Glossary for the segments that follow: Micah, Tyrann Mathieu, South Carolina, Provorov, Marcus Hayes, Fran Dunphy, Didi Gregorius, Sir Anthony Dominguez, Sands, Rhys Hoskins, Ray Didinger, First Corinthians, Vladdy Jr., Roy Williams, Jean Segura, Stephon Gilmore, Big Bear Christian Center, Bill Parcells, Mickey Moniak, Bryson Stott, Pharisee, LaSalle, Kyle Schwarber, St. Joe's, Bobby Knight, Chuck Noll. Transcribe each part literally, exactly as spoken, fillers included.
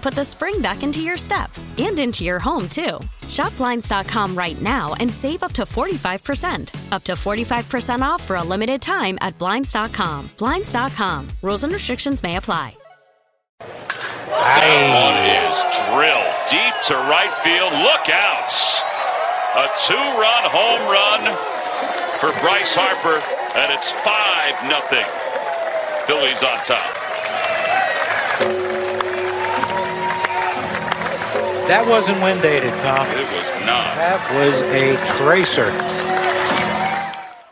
put the spring back into your step. And into your home, too. Shop Blinds dot com right now and save up to forty-five percent. Up to forty-five percent off for a limited time at Blinds dot com. Blinds dot com. Rules and restrictions may apply. Down is drill deep to right field. Look out! A two-run home run for Bryce Harper, and it's five nothing. Phillies on top. That wasn't wind dated, Tom. It was not. That was a tracer.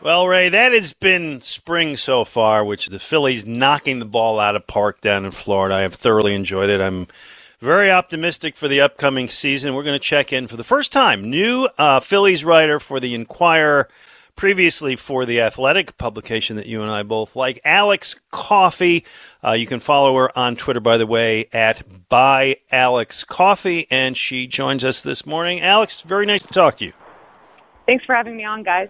Well, Ray, that has been spring so far, which the Phillies knocking the ball out of park down in Florida. I have thoroughly enjoyed it. I'm very optimistic for the upcoming season. We're going to check in for the first time. New uh, Phillies writer for the Inquirer, previously for The Athletic, publication that you and I both like, Alex Coffey. Uh, you can follow her on Twitter, by the way, at by Alex Coffey, and she joins us this morning. Alex, very nice to talk to you. Thanks for having me on, guys.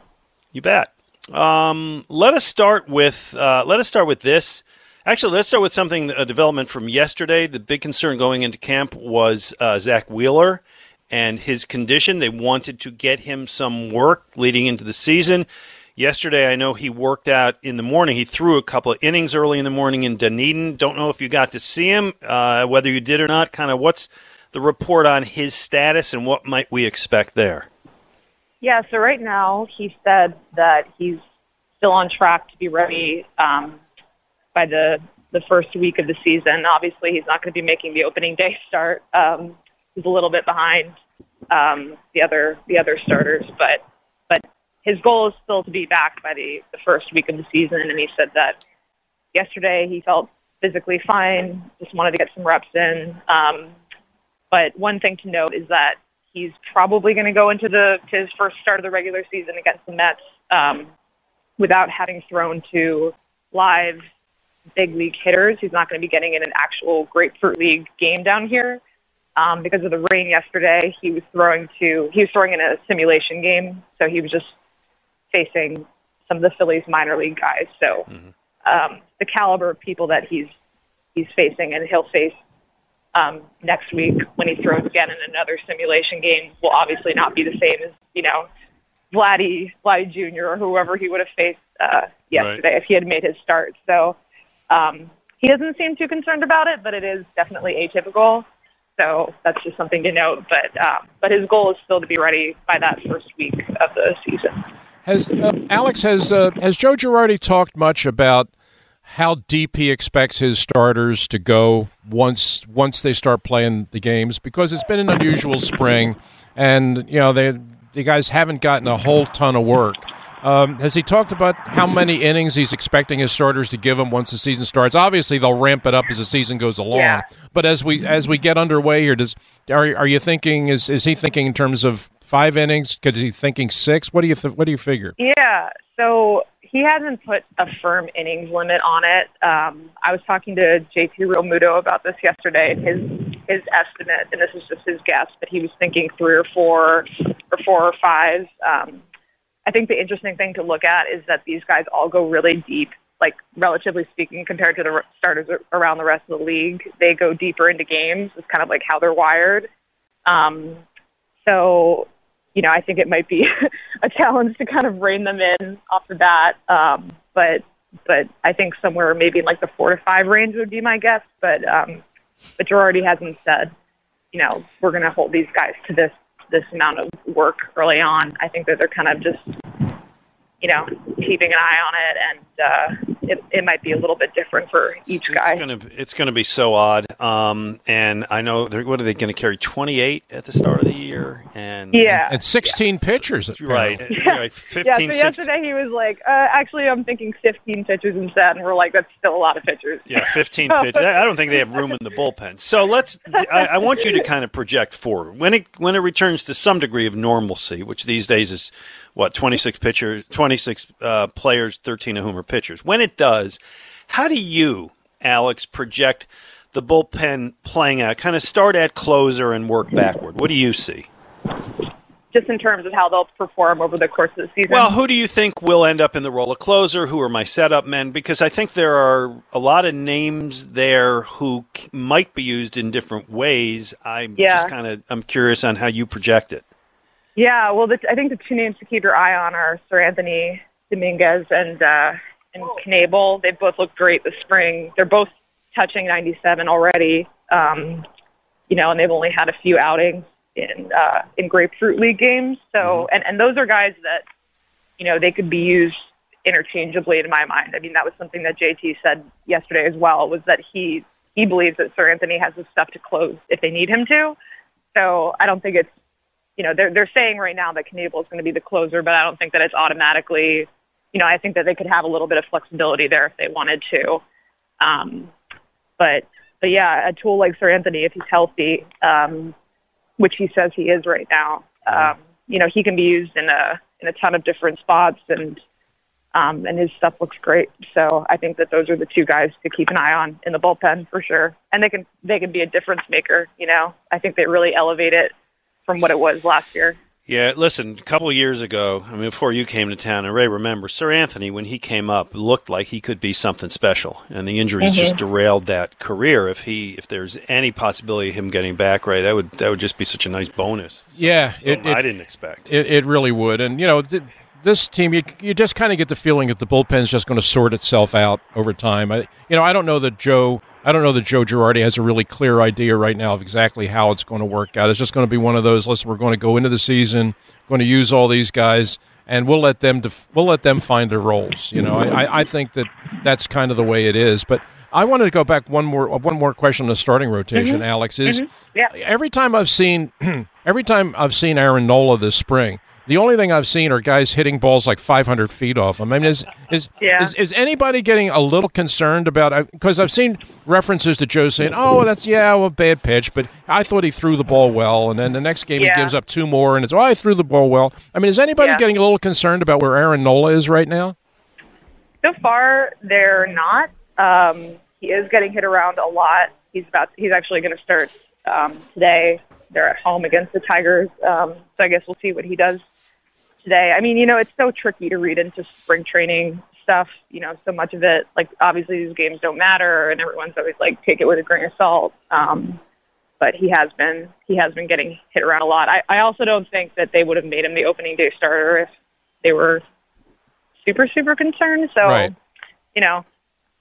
You bet. Um, let us start with uh, let us start with this. Actually, let's start with something, a development from yesterday. The big concern going into camp was uh, Zach Wheeler and his condition. They wanted to get him some work leading into the season. Yesterday, I know he worked out in the morning. He threw a couple of innings early in the morning in Dunedin. Don't know if you got to see him, uh, whether you did or not. Kind of what's the report on his status and what might we expect there? Yeah, so right now he said that he's still on track to be ready um, by the the first week of the season. Obviously, he's not going to be making the opening day start. Um, he's a little bit behind um, the other the other starters, but but his goal is still to be back by the, the first week of the season. And he said that yesterday he felt physically fine, just wanted to get some reps in. Um, but one thing to note is that he's probably going to go into the to his first start of the regular season against the Mets um, without having thrown to live big league hitters. He's not going to be getting in an actual Grapefruit League game down here um, because of the rain yesterday. He was throwing to he was throwing in a simulation game, so he was just facing some of the Phillies minor league guys. So mm-hmm. um, the caliber of people that he's he's facing and he'll face Um, next week when he throws again in another simulation game will obviously not be the same as, you know, Vladdy, Vladdy Junior or whoever he would have faced uh, yesterday right. if he had made his start. So um, he doesn't seem too concerned about it, but it is definitely atypical. So that's just something to note. But uh, but his goal is still to be ready by that first week of the season. Has uh, Alex, has, uh, has Joe Girardi talked much about how deep he expects his starters to go once once they start playing the games? Because it's been an unusual spring, and you know they the guys haven't gotten a whole ton of work. Um, has he talked about how many innings he's expecting his starters to give him once the season starts? Obviously, they'll ramp it up as the season goes along. Yeah. But as we as we get underway here, does are are you thinking? Is is he thinking in terms of five innings? Because he's thinking six. What do you th- what do you figure? Yeah. So he hasn't put a firm innings limit on it. Um, I was talking to J P. Realmuto about this yesterday, and his his estimate, and this is just his guess, but he was thinking three or four or four or five. Um, I I think the interesting thing to look at is that these guys all go really deep, like relatively speaking, compared to the starters around the rest of the league. They go deeper into games. It's kind of like how they're wired. Um, so, you know, I think it might be a challenge to kind of rein them in off the bat. Um, but, but I think somewhere maybe in like the four to five range would be my guess. But, um, but Girardi hasn't said, you know, we're going to hold these guys to this, this amount of work early on. I think that they're kind of just, you know, keeping an eye on it, and uh, it, it might be a little bit different for each it's guy. Gonna, it's going to be so odd. Um, and I know, they're, what are they going to carry, twenty-eight at the start of the year? And yeah. And sixteen yeah. pitchers. Right. Yeah. Right. fifteen, yeah, so sixteen. Yesterday he was like, uh, actually I'm thinking fifteen pitchers instead, and we're like, that's still a lot of pitchers. Yeah, fifteen pitchers. I don't think they have room in the bullpen. So let's, I, I want you to kind of project forward. When it, when it returns to some degree of normalcy, which these days is, what, twenty-six pitchers, twenty-six uh, players, thirteen of whom are pitchers. When it does, how do you, Alex, project the bullpen playing out? Kind of start at closer and work backward. What do you see? Just in terms of how they'll perform over the course of the season. Well, who do you think will end up in the role of closer? Who are my setup men? Because I think there are a lot of names there who might be used in different ways. I'm yeah. just kind of I'm curious on how you project it. Yeah, well, the, I think the two names to keep your eye on are Sir Anthony Dominguez and uh, and Knebel. They both look great this spring. They're both touching ninety-seven already, um, you know, and they've only had a few outings in uh, in Grapefruit League games. So, and, and those are guys that, you know, they could be used interchangeably in my mind. I mean, that was something that J T said yesterday as well, was that he he believes that Sir Anthony has the stuff to close if they need him to. So I don't think it's, you know, they're, they're saying right now that Knebel is going to be the closer, but I don't think that it's automatically, you know, I think that they could have a little bit of flexibility there if they wanted to. Um, but, but yeah, a tool like Sir Anthony, if he's healthy, um, which he says he is right now, um, you know, he can be used in a, in a ton of different spots, and, um, and his stuff looks great. So I think that those are the two guys to keep an eye on in the bullpen for sure. And they can, they can be a difference maker. You know, I think they really elevate it from what it was last year. Yeah, listen, a couple of years ago, I mean, before you came to town, and Ray, remember, Sir Anthony, when he came up, looked like he could be something special, and the injuries mm-hmm. just derailed that career. If he, if there's any possibility of him getting back, Ray, that would that would just be such a nice bonus. So, yeah, it, it, I didn't expect it. It really would, and you know, th- this team, you, you just kind of get the feeling that the bullpen's just going to sort itself out over time. I, you know, I don't know that Joe. I don't know that Joe Girardi has a really clear idea right now of exactly how it's going to work out. It's just going to be one of those, listen, we're going to go into the season, going to use all these guys, and we'll let them def- we'll let them find their roles. You know, I, I think that that's kind of the way it is. But I wanted to go back one more one more question on the starting rotation, mm-hmm. Alex. Is mm-hmm. yeah. every time I've seen every time I've seen Aaron Nola this spring, the only thing I've seen are guys hitting balls like five hundred feet off them. I mean, is is yeah. is, is anybody getting a little concerned about – because I've seen references to Joe saying, oh, that's, yeah, well, bad pitch, but I thought he threw the ball well. And then the next game yeah. he gives up two more, and it's, oh, I threw the ball well. I mean, is anybody yeah. getting a little concerned about where Aaron Nola is right now? So far, they're not. Um, he is getting hit around a lot. He's about. He's actually going to start um, today. They're at home against the Tigers. Um, so I guess we'll see what he does today. I mean, you know, it's so tricky to read into spring training stuff, you know, so much of it, like, obviously these games don't matter, and everyone's always like, take it with a grain of salt. Um, but he has been, he has been getting hit around a lot. I, I also don't think that they would have made him the opening day starter if they were super, super concerned. So, right. you know,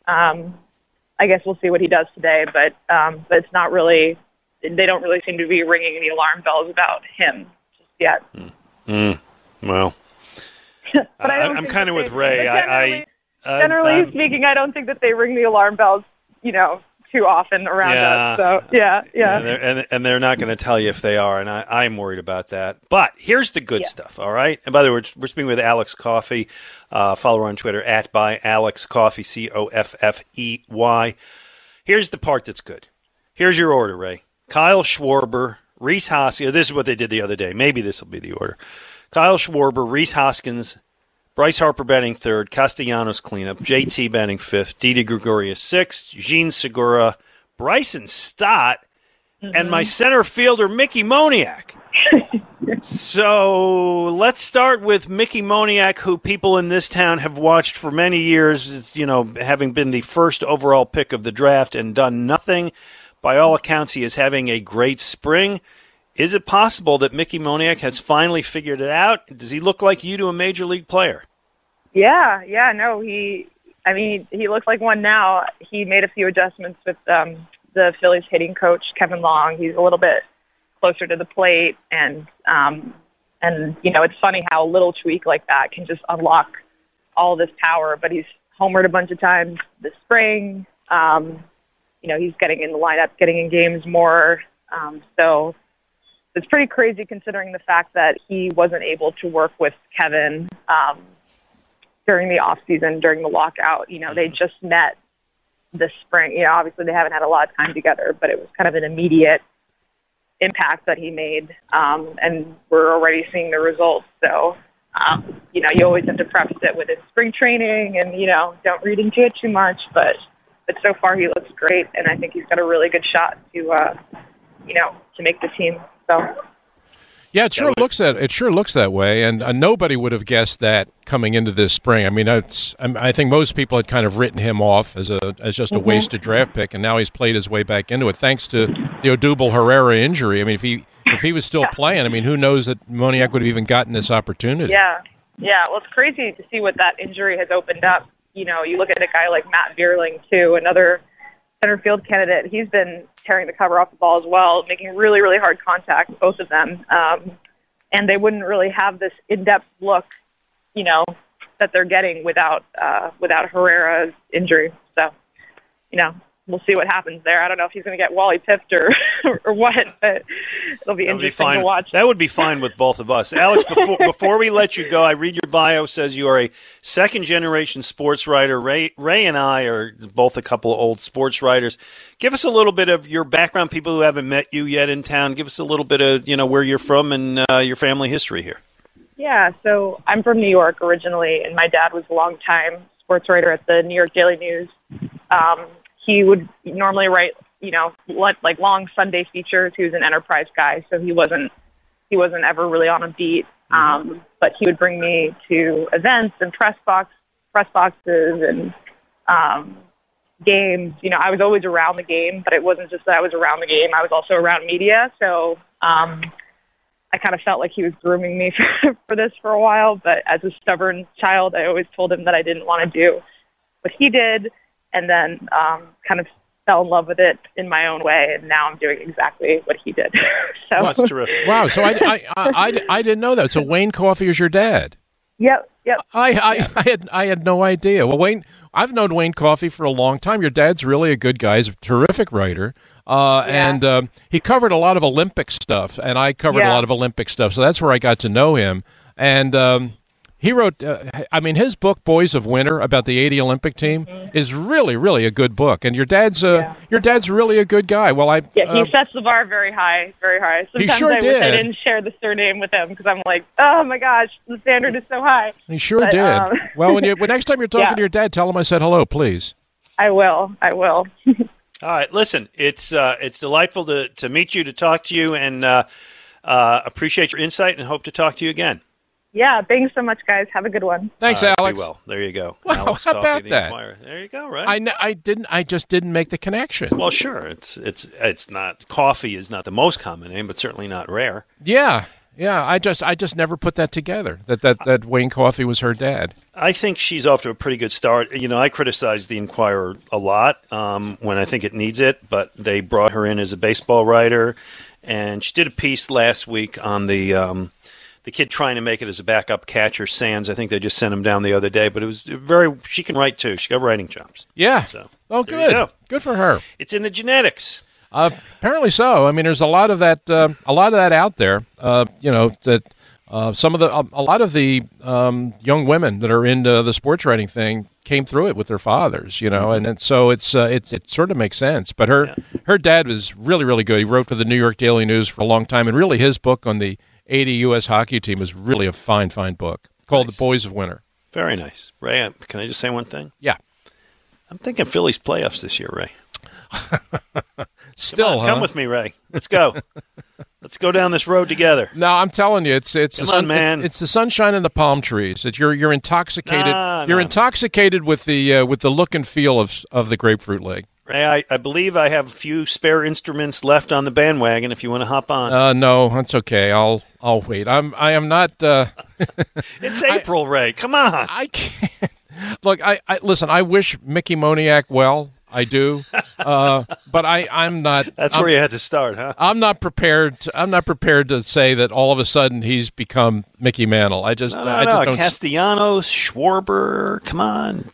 um, I guess we'll see what he does today, but, um, but it's not really, they don't really seem to be ringing any alarm bells about him just yet. Mm. Mm. Well, but I I, I'm kind of with Ray. Generally, I, I, generally I'm, speaking, I don't think that they ring the alarm bells, you know, too often around yeah, us. So yeah, yeah. And they're, and, and they're not going to tell you if they are, and I, I'm worried about that. But here's the good yeah. stuff, all right? And by the way, we're, we're speaking with Alex Coffey. Uh, follow her on Twitter, at by Alex Coffey, C O F F E Y. Here's the part that's good. Here's your order, Ray. Kyle Schwarber, Rhys Hoskins. This is what they did the other day. Maybe this will be the order. Kyle Schwarber, Rhys Hoskins, Bryce Harper batting third, Castellanos cleanup, J T batting fifth, Didi Gregorius sixth, Jean Segura, Bryson Stott, mm-hmm. and my center fielder, Mickey Moniak. So let's start with Mickey Moniak, who people in this town have watched for many years, it's, you know, having been the first overall pick of the draft and done nothing. By all accounts, he is having a great spring. Is it possible that Mickey Moniak has finally figured it out? Does he look like you to a major league player? Yeah, yeah, no, he, I mean, he, he looks like one now. He made a few adjustments with um, the Phillies hitting coach, Kevin Long. He's a little bit closer to the plate, and um, and you know, it's funny how a little tweak like that can just unlock all this power. But he's homered a bunch of times this spring. Um, you know, he's getting in the lineup, getting in games more. Um, so it's pretty crazy considering the fact that he wasn't able to work with Kevin um, during the off season, during the lockout. You know, they just met this spring. You know, obviously they haven't had a lot of time together, but it was kind of an immediate impact that he made, um, and we're already seeing the results. So, um, you know, you always have to preface it with his spring training and, you know, don't read into it too much, but, but so far he looks great. And I think he's got a really good shot to, uh, you know, to make the team. So, yeah, it sure looks that it sure looks that way, and uh, nobody would have guessed that coming into this spring. I mean, it's, I think most people had kind of written him off as a as just a mm-hmm. wasted draft pick, and now he's played his way back into it thanks to the Odubel Herrera injury. I mean, if he if he was still yeah. playing, I mean, who knows that Moniak would have even gotten this opportunity? Yeah, yeah. Well, it's crazy to see what that injury has opened up. You know, you look at a guy like Matt Vierling too, another center field candidate. He's been tearing the cover off the ball as well, making really, really hard contact, both of them. Um, and they wouldn't really have this in-depth look, you know, that they're getting without uh, without Herrera's injury. So, you know, we'll see what happens there. I don't know if he's going to get Wally pipped or, or what, but it'll be That'll interesting be to watch. That would be fine with both of us. Alex, before, before we let you go, I read your bio, says you are a second-generation sports writer. Ray, Ray and I are both a couple of old sports writers. Give us a little bit of your background, people who haven't met you yet in town. Give us a little bit of, you know, where you're from and uh, your family history here. Yeah, so I'm from New York originally, and my dad was a long-time sports writer at the New York Daily News. Um He would normally write, you know, like long Sunday features. He was an enterprise guy, so he wasn't he wasn't ever really on a beat. Um, but he would bring me to events and press box press boxes and um, games. You know, I was always around the game, but it wasn't just that I was around the game. I was also around media, so um, I kind of felt like he was grooming me for, for this for a while. But as a stubborn child, I always told him that I didn't want to do what he did. And then um, kind of fell in love with it in my own way, and now I'm doing exactly what he did. So well, that's terrific. Wow, so I, I, I, I didn't know that. So Wayne Coffey is your dad? Yep, yep. I, I, I had I had no idea. Well, Wayne, I've known Wayne Coffey for a long time. Your dad's really a good guy. He's a terrific writer. Uh, yeah. And um, he covered a lot of Olympic stuff, and I covered yeah. a lot of Olympic stuff. So that's where I got to know him. And um, he wrote, uh, I mean, his book, Boys of Winter, about the eighty Olympic team, mm-hmm. is really, really a good book. And your dad's uh, yeah. your dad's really a good guy. Well, I yeah, he uh, sets the bar very high, very high. Sometimes he sure I did. Wish I didn't share the surname with him because I'm like, oh my gosh, the standard is so high. He sure but, did. Um, well, when you when next time you're talking yeah. to your dad, tell him I said hello, please. I will. I will. All right. Listen, it's uh, it's delightful to to meet you, to talk to you, and uh, uh, appreciate your insight, and hope to talk to you again. Yeah, thanks so much, guys. Have a good one. Thanks, uh, Alex. Well, there you go. Wow, Alex how Coffey, about the that? Inquirer. There you go. Right. I, n- I didn't. I just didn't make the connection. Well, sure. It's it's it's not. Coffee is not the most common name, but certainly not rare. Yeah, yeah. I just I just never put that together. That that that Wayne Coffey was her dad. I think she's off to a pretty good start. You know, I criticize the Inquirer a lot um, when I think it needs it, but they brought her in as a baseball writer, and she did a piece last week on the. Um, The kid trying to make it as a backup catcher, Sands. I think they just sent him down the other day, but it was very. She can write too. She got writing chops. Yeah. So, oh, good. Go. Good for her. It's in the genetics. Uh, apparently so. I mean, there's a lot of that. Uh, a lot of that out there. Uh, you know that uh, some of the a, a lot of the um, young women that are into the sports writing thing came through it with their fathers. You know, and, and so it's uh, it it sort of makes sense. But her yeah. her dad was really really good. He wrote for the New York Daily News for a long time, and really his book on the eighty U S hockey team is really a fine, fine book called nice. The Boys of Winter. Very nice. Ray, can I just say one thing? Yeah. I'm thinking Phillies playoffs this year, Ray. Still, come, on, huh? Come with me, Ray. Let's go. Let's go down this road together. No, I'm telling you, it's it's come the sun, on, man. It's, it's the sunshine and the palm trees. That you're you're intoxicated. Nah, you're nah. intoxicated with the uh, with the look and feel of of the Grapefruit League. Ray, I, I believe I have a few spare instruments left on the bandwagon. If you want to hop on. Uh, no, that's okay. I'll I'll wait. I'm I am not. Uh... It's April, I, Ray. Come on. I can't look. I, I listen. I wish Mickey Moniak well. I do, uh, but I, I'm not. That's I'm, where you had to start, huh? I'm not prepared. To, I'm not prepared to say that all of a sudden he's become Mickey Mantle. I just, no, no, I just no. don't. Castellanos, Schwarber, come on!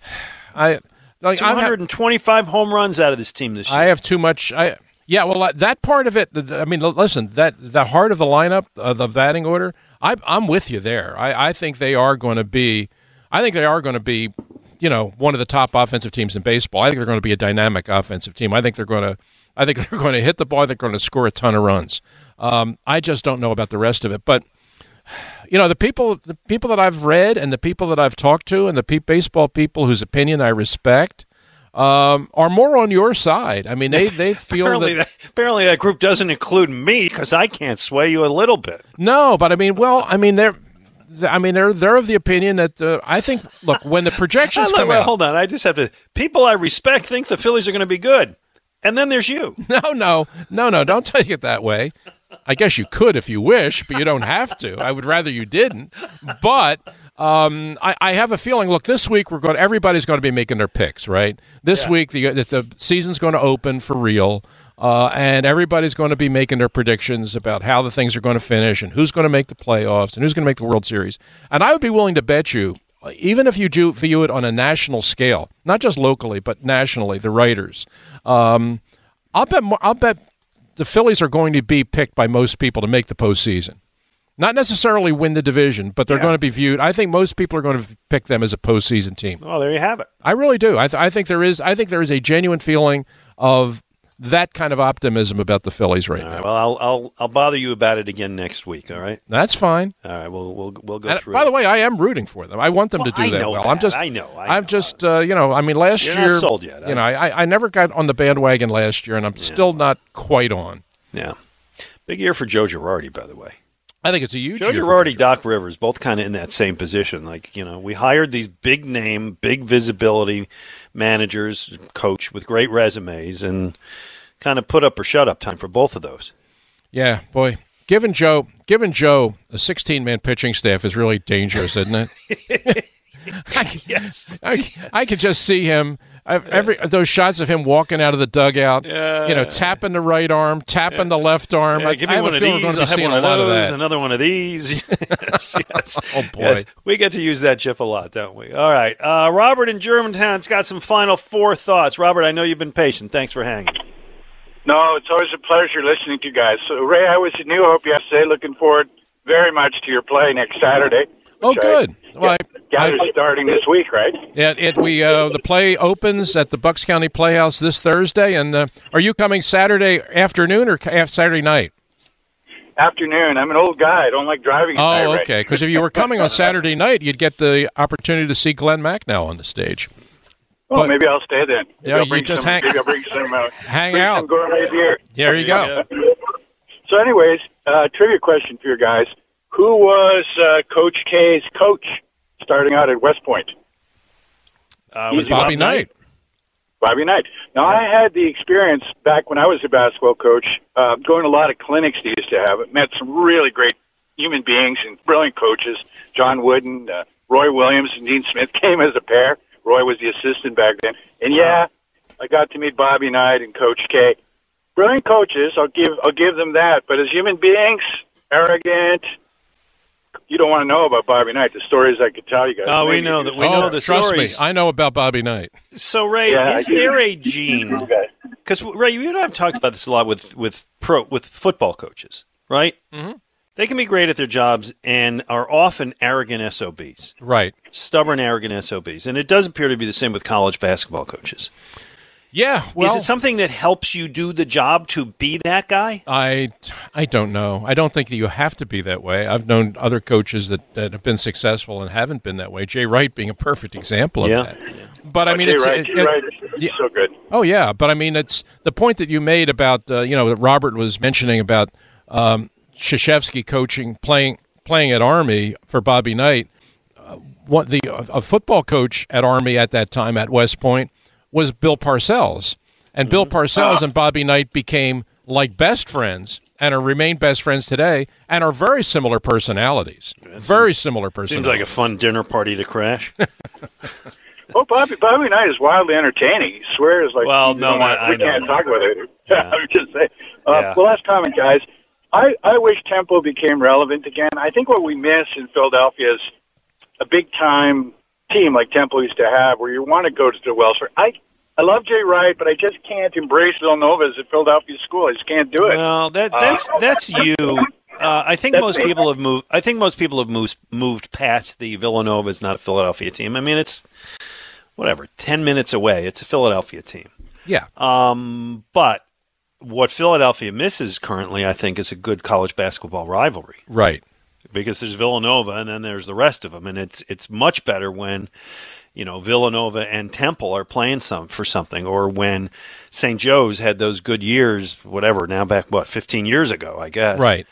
I like two hundred twenty-five ha- home runs out of this team this year. I have too much. I yeah. Well, that part of it. I mean, listen. That the heart of the lineup, uh, the batting order. I, I'm with you there. I, I think they are going to be. I think they are going to be. You know, one of the top offensive teams in baseball. I think they're going to be a dynamic offensive team. I think they're going to, I think they're going to hit the ball. I think they're going to score a ton of runs. Um, I just don't know about the rest of it. But you know, the people, the people that I've read and the people that I've talked to and the pe- baseball people whose opinion I respect um, are more on your side. I mean, they they feel apparently that, that apparently that group doesn't include me because I can't sway you a little bit. No, but I mean, well, I mean they're. I mean, they're they're of the opinion that uh, I think. Look, when the projections look, come wait, out, hold on. I just have to. People I respect think the Phillies are going to be good, and then there's you. No, no, no, no. Don't take it that way. I guess you could if you wish, but you don't have to. I would rather you didn't. But um, I, I have a feeling. Look, this week we're going. Everybody's going to be making their picks, right? This yeah. week the the season's going to open for real. Uh, and everybody's going to be making their predictions about how the things are going to finish and who's going to make the playoffs and who's going to make the World Series. And I would be willing to bet you, even if you do view it on a national scale, not just locally but nationally, the writers, um, I'll bet more, I'll bet the Phillies are going to be picked by most people to make the postseason. Not necessarily win the division, but they're yeah. going to be viewed. I think most people are going to pick them as a postseason team. Well, there you have it. I really do. I, th- I think there is. I think there is a genuine feeling of. That kind of optimism about the Phillies right, right now. Well, I'll I'll I'll bother you about it again next week. All right. That's fine. All right. We'll we'll we'll go and through. By it. the way, I am rooting for them. I want them well, to do I that know well. That. I'm just. I know. I I'm know. just. Uh, you know. I mean, last You're year. Not sold yet. You know. I I never got on the bandwagon last year, and I'm yeah. still not quite on. Yeah. Big year for Joe Girardi, by the way. I think it's a huge. Joe year Girardi, for Doc Rivers, both kind of in that same position. Like you know, we hired these big name, big visibility managers, coach with great resumes, and kind of put up or shut up time for both of those. Yeah, boy, giving Joe, giving Joe a sixteen man pitching staff is really dangerous, isn't it? I, yes, I, I could just see him. I've, every those shots of him walking out of the dugout, yeah. you know, tapping the right arm, tapping yeah. the left arm. Yeah, I, give me I have one a feeling we're going to be seeing a lot of that. Another one of these. yes, yes. Oh boy, yes. We get to use that GIF a lot, don't we? All right, uh, Robert in Germantown's got some final four thoughts. Robert, I know you've been patient. Thanks for hanging. No, it's always a pleasure listening to you guys. So Ray, I was at New Hope yesterday. Looking forward very much to your play next Saturday. Oh, good. Well, gathers starting this week, right? Yeah, it we uh, the play opens at the Bucks County Playhouse this Thursday, and uh, are you coming Saturday afternoon or Saturday night? Afternoon. I'm an old guy. I don't like driving. Oh, night, okay. Because right? if you were coming on Saturday night, you'd get the opportunity to see Glenn Macnow on the stage. Well, but, maybe I'll stay then. Maybe yeah, I'll bring you just some, hang. Maybe I'll bring some. Uh, hang bring out. Some gourmet beer. There you go. Yeah. So, anyways, uh, trivia question for you guys. Who was uh, Coach K's coach starting out at West Point? Uh, was Bobby Knight. Bobby Knight. Now, yeah. I had the experience back when I was a basketball coach, uh, going to a lot of clinics they used to have. Met some really great human beings and brilliant coaches. John Wooden, uh, Roy Williams, and Dean Smith came as a pair. Roy was the assistant back then. And, yeah, I got to meet Bobby Knight and Coach K. Brilliant coaches. I'll give, I'll give them that. But as human beings, arrogant. You don't want to know about Bobby Knight. The stories I could tell you guys. Oh, we know that. We know the stories. Trust me, I know about Bobby Knight. So, Ray, yeah, is there a gene? Because Ray, you and I have talked about this a lot with with pro with football coaches, right? Mm-hmm. They can be great at their jobs and are often arrogant S O Bs, right? Stubborn, arrogant S O Bs, and it does appear to be the same with college basketball coaches. Yeah, well, is it something that helps you do the job to be that guy? I, I don't know. I don't think that you have to be that way. I've known other coaches that, that have been successful and haven't been that way. Jay Wright being a perfect example of yeah. that. Yeah. But I mean, Jay it's Wright, it, it, Wright, yeah, so good. Oh yeah, but I mean, it's the point that you made about uh, you know that Robert was mentioning about um, Krzyzewski coaching playing playing at Army for Bobby Knight. Uh, what the a football coach at Army at that time at West Point was Bill Parcells, and mm-hmm. Bill Parcells ah. and Bobby Knight became like best friends and are remain best friends today, and are very similar personalities. That's very a, similar personalities. Seems like a fun dinner party to crash. Well, Bobby, Bobby Knight is wildly entertaining. He swears like well, no, I, we I can't know. talk about it. Yeah. I'm just saying. Uh, yeah. The last comment, guys. I, I wish Temple became relevant again. I think what we miss in Philadelphia is a big-time team like Temple used to have where you want to go to the Wells. I I love Jay Wright, but I just can't embrace Villanova as a Philadelphia school. I just can't do it. Well, that, that's uh, that's you. Uh, I think that's most me. people have moved. I think most people have moved moved past the Villanova is not a Philadelphia team. I mean, it's whatever, ten minutes away. It's a Philadelphia team. Yeah. Um, but what Philadelphia misses currently, I think, is a good college basketball rivalry. Right. Because there's Villanova, and then there's the rest of them, and it's it's much better when. You know, Villanova and Temple are playing some for something, or when Saint Joe's had those good years, whatever, now back, what, fifteen years ago, I guess. Right.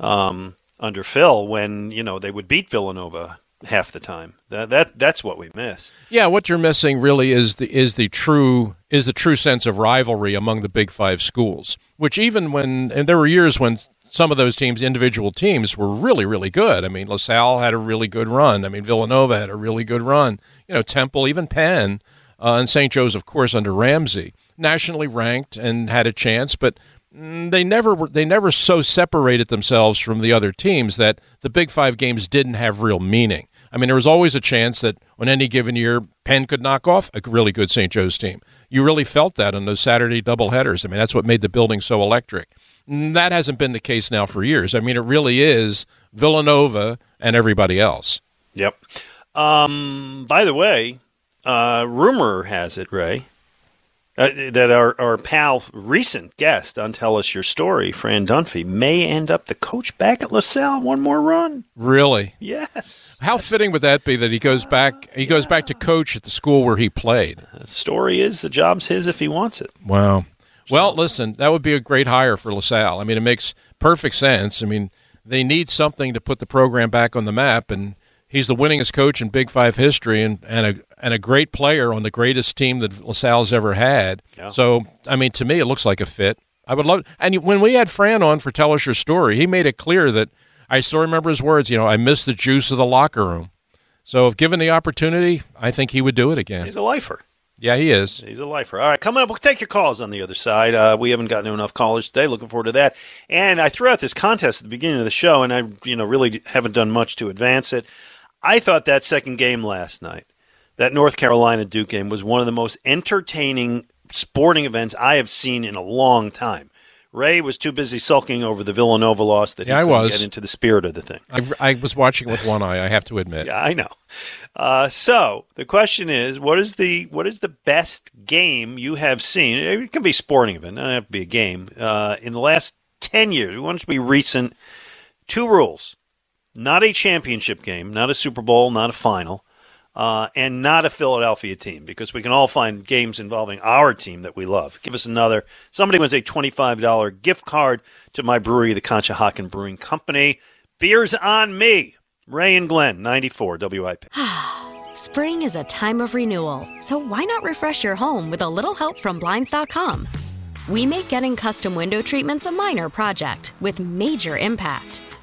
Um, under Phil, when, you know, they would beat Villanova half the time. That that That's what we miss. Yeah, what you're missing really is the is the true is the true sense of rivalry among the Big Five schools, which even when, and there were years when some of those teams, individual teams, were really, really good. I mean, LaSalle had a really good run. I mean, Villanova had a really good run. You know, Temple, even Penn, uh, and Saint Joe's, of course, under Ramsey, nationally ranked and had a chance, but they never were, they never so separated themselves from the other teams that the Big Five games didn't have real meaning. I mean, there was always a chance that on any given year, Penn could knock off a really good Saint Joe's team. You really felt that on those Saturday doubleheaders. I mean, that's what made the building so electric. That hasn't been the case now for years. I mean, it really is Villanova and everybody else. Yep. Um, by the way, uh, rumor has it, Ray, uh, that our, our pal, recent guest on Tell Us Your Story, Fran Dunphy, may end up the coach back at LaSalle one more run. Really? Yes. How fitting would that be that he goes back He goes yeah. back to coach at the school where he played? The story is the job's his if he wants it. Wow. Well, listen, that would be a great hire for LaSalle. I mean, it makes perfect sense. I mean, they need something to put the program back on the map, and he's the winningest coach in Big Five history and, and, a, and a great player on the greatest team that LaSalle's ever had. Yeah. So, I mean, to me, it looks like a fit. I would love – and when we had Fran on for Tell Us Your Story, he made it clear that – I still remember his words, you know, I miss the juice of the locker room. So if given the opportunity, I think he would do it again. He's a lifer. Yeah, he is. He's a lifer. All right, coming up, we'll take your calls on the other side. Uh, we haven't gotten enough callers today. Looking forward to that. And I threw out this contest at the beginning of the show, and I, you know, really haven't done much to advance it. I thought that second game last night, that North Carolina Duke game, was one of the most entertaining sporting events I have seen in a long time. Ray was too busy sulking over the Villanova loss that he yeah, couldn't get into the spirit of the thing. I, I was watching with one eye, I have to admit. Yeah, I know. Uh, so the question is, what is the what is the best game you have seen? It can be a sporting event, it doesn't have to be a game. Uh, in the last ten years, we want it to be recent. Two rules: not a championship game, not a Super Bowl, not a final, uh, and not a Philadelphia team, because we can all find games involving our team that we love. Give us another. Somebody wins a twenty-five dollars gift card to my brewery, the Conshohocken Brewing Company. Beer's on me. Ray and Glenn, ninety-four W I P. Spring is a time of renewal, so why not refresh your home with a little help from Blinds dot com? We make getting custom window treatments a minor project with major impact.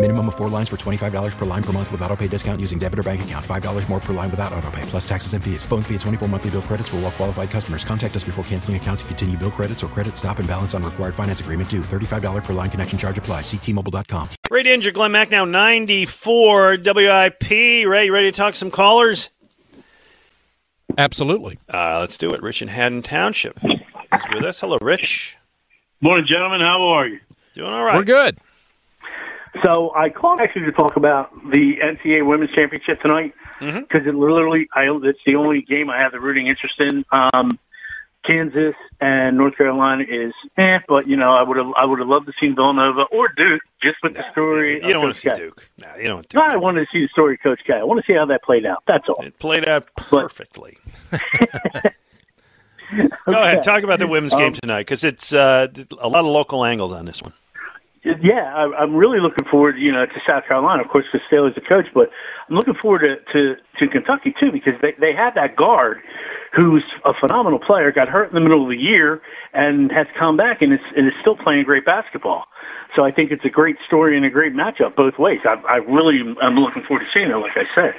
Minimum of four lines for twenty-five dollars per line per month with autopay discount using debit or bank account. five dollars more per line without autopay, plus taxes and fees. Phone fee at twenty-four monthly bill credits for well-qualified customers. Contact us before canceling account to continue bill credits or credit stop and balance on required finance agreement due. thirty-five dollars per line connection charge applies. See T Mobile dot com. Ray Danger, Glenn Mack now, ninety-four W I P. Ray, you ready to talk some callers? Absolutely. Uh, let's do it. Rich in Haddon Township is with us. Hello, Rich. Morning, gentlemen. How are you? Doing all right. We're good. So I called actually to talk about the N C A A Women's Championship tonight because mm-hmm. it literally I, it's the only game I have the rooting interest in. Um, Kansas and North Carolina is, eh, but you know I would have I would have loved to see Villanova or Duke just with nah, the story. You don't want to see K. Duke. Nah, you don't. Do I wanted to see the story of Coach K. I want to see how that played out. That's all. It played out perfectly. But... Go ahead, talk about the women's um, game tonight because it's uh, a lot of local angles on this one. Yeah, I, I'm really looking forward, you know, to South Carolina. Of course, Castellanos is the coach, but I'm looking forward to, to, to Kentucky too because they, they had that guard who's a phenomenal player, got hurt in the middle of the year, and has come back and is, and is still playing great basketball. So I think it's a great story and a great matchup both ways. I, I really am looking forward to seeing it, like I said.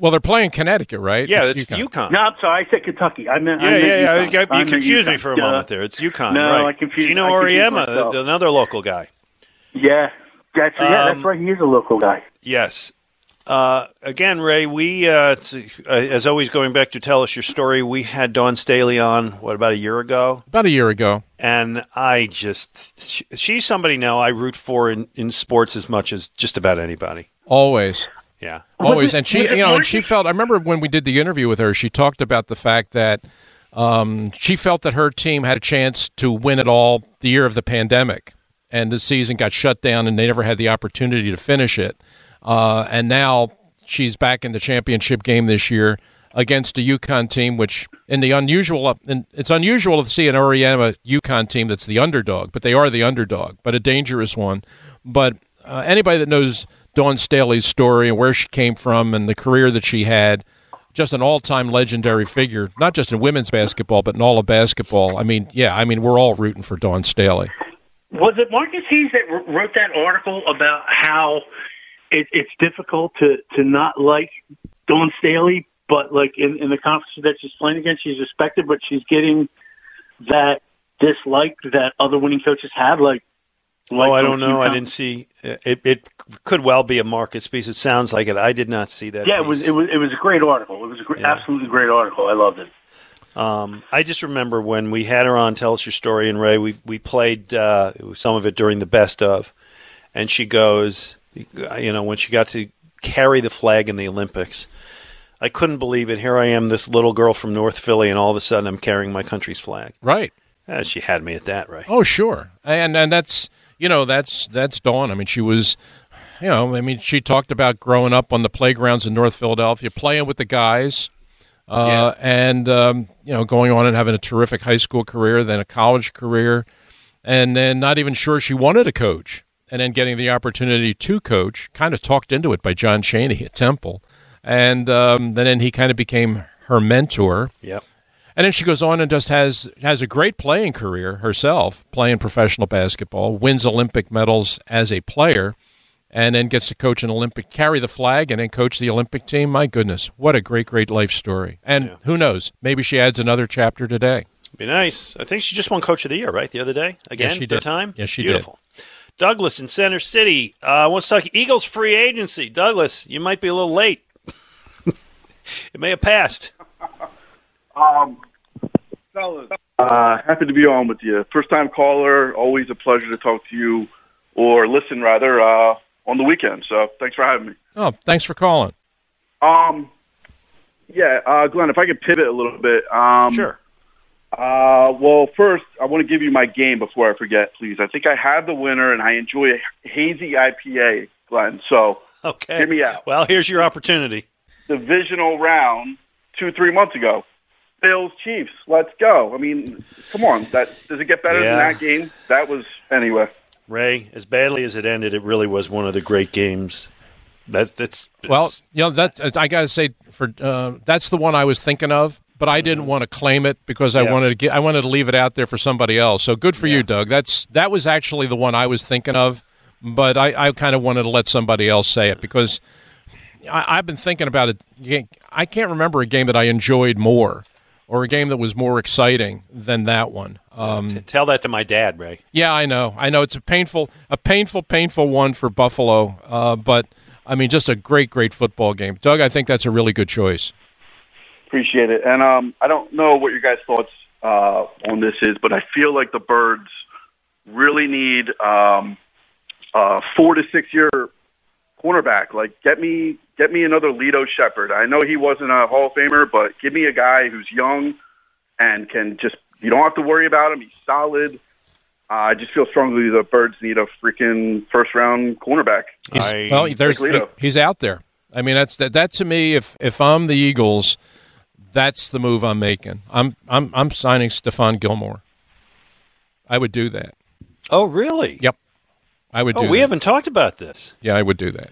Well, they're playing Connecticut, right? Yeah, it's, it's UConn. UConn. No, I'm sorry. I said Kentucky. I meant, yeah, I meant yeah, UConn. yeah. You, you confused me for a moment there. It's UConn, no, right? I confused Gino I Auriemma, confused another local guy. Yeah, that's, um, yeah, that's right. He is a local guy. Yes. Uh, again, Ray, we, uh, uh, as always, going back to Tell Us Your Story, we had Dawn Staley on, what, about a year ago? About a year ago. And I just, she, she's somebody now I root for in, in sports as much as just about anybody. Always. Yeah, always, and she, you know, and she felt. I remember when we did the interview with her, she talked about the fact that um, she felt that her team had a chance to win it all the year of the pandemic, and the season got shut down, and they never had the opportunity to finish it. Uh, and now she's back in the championship game this year against a UConn team, which in the unusual, and it's unusual to see an Auriemma UConn team that's the underdog, but they are the underdog, but a dangerous one. But uh, anybody that knows Dawn Staley's story and where she came from and the career that she had, just an all-time legendary figure, not just in women's basketball, but in all of basketball. I mean, yeah, I mean, we're all rooting for Dawn Staley. Was it Marcus Hayes that wrote that article about how it, it's difficult to, to not like Dawn Staley, but like in, in the conference that she's playing against, she's respected, but she's getting that dislike that other winning coaches have, like, Like oh, I don't know. I didn't see it. It could well be a Marcus piece. It sounds like it. I did not see that. Yeah, piece. it was. It was. It was a great article. It was a great, yeah. absolutely great article. I loved it. Um, I just remember when we had her on Tell Us Your Story, and Ray, we we played uh, some of it during the best of, and she goes, you know, when she got to carry the flag in the Olympics, I couldn't believe it. Here I am, this little girl from North Philly, and all of a sudden I'm carrying my country's flag. Right. Uh, she had me at that, Ray. Oh, sure, and and that's. You know, that's that's Dawn. I mean, she was, you know, I mean, she talked about growing up on the playgrounds in North Philadelphia, playing with the guys, uh, yeah. and, um, you know, going on and having a terrific high school career, then a college career, and then not even sure she wanted to coach, and then getting the opportunity to coach, kind of talked into it by John Chaney at Temple. And um, then he kind of became her mentor. Yep. And then she goes on and just has has a great playing career herself, playing professional basketball, wins Olympic medals as a player, and then gets to coach an Olympic, carry the flag, and then coach the Olympic team. My goodness, what a great, great life story. And yeah. who knows, maybe she adds another chapter today. Be nice. I think she just won Coach of the Year, right, the other day? Again, yes, she did. Time? Yes, she Beautiful. Did. Douglas in Center City uh, wants to talk Eagles free agency. Douglas, you might be a little late. It may have passed. Um, fellas, uh, happy to be on with you. First-time caller, always a pleasure to talk to you, or listen, rather, uh, on the weekend. So thanks for having me. Oh, thanks for calling. Um, yeah, uh, Glenn, if I could pivot a little bit. Um, sure. Uh, well, first, I want to give you my game before I forget, please. I think I have the winner, and I enjoy a hazy I P A, Glenn. So okay. Hear me out. Well, here's your opportunity. Divisional round two, three months ago. Bills, Chiefs, let's go. I mean, come on. That does it get better yeah. than that game? That was, anyway. Ray, as badly as it ended, it really was one of the great games. That's that's well, you know that I gotta say for uh, that's the one I was thinking of, but I didn't want to claim it because I yeah. wanted to get I wanted to leave it out there for somebody else. So good for yeah. you, Doug. That's that was actually the one I was thinking of, but I, I kind of wanted to let somebody else say it because I, I've been thinking about it. I can't remember a game that I enjoyed more. Or a game that was more exciting than that one. Um, Tell that to my dad, Ray. Yeah, I know. I know it's a painful, a painful, painful one for Buffalo. Uh, but I mean, just a great, great football game. Doug, I think that's a really good choice. Appreciate it. And um, I don't know what your guys' thoughts uh, on this is, but I feel like the Birds really need um, a four to six year cornerback. Like, get me. Get me another Leto Shepherd. I know he wasn't a Hall of Famer, but give me a guy who's young and can just – you don't have to worry about him. He's solid. Uh, I just feel strongly the Birds need a freaking first-round cornerback. He's, I, well, there's, like he, he's out there. I mean, that's that, that to me, if if I'm the Eagles, that's the move I'm making. I'm I'm I'm signing Stephon Gilmore. I would do that. Oh, really? Yep. I would do that. Oh, we haven't talked about this. Yeah, I would do that.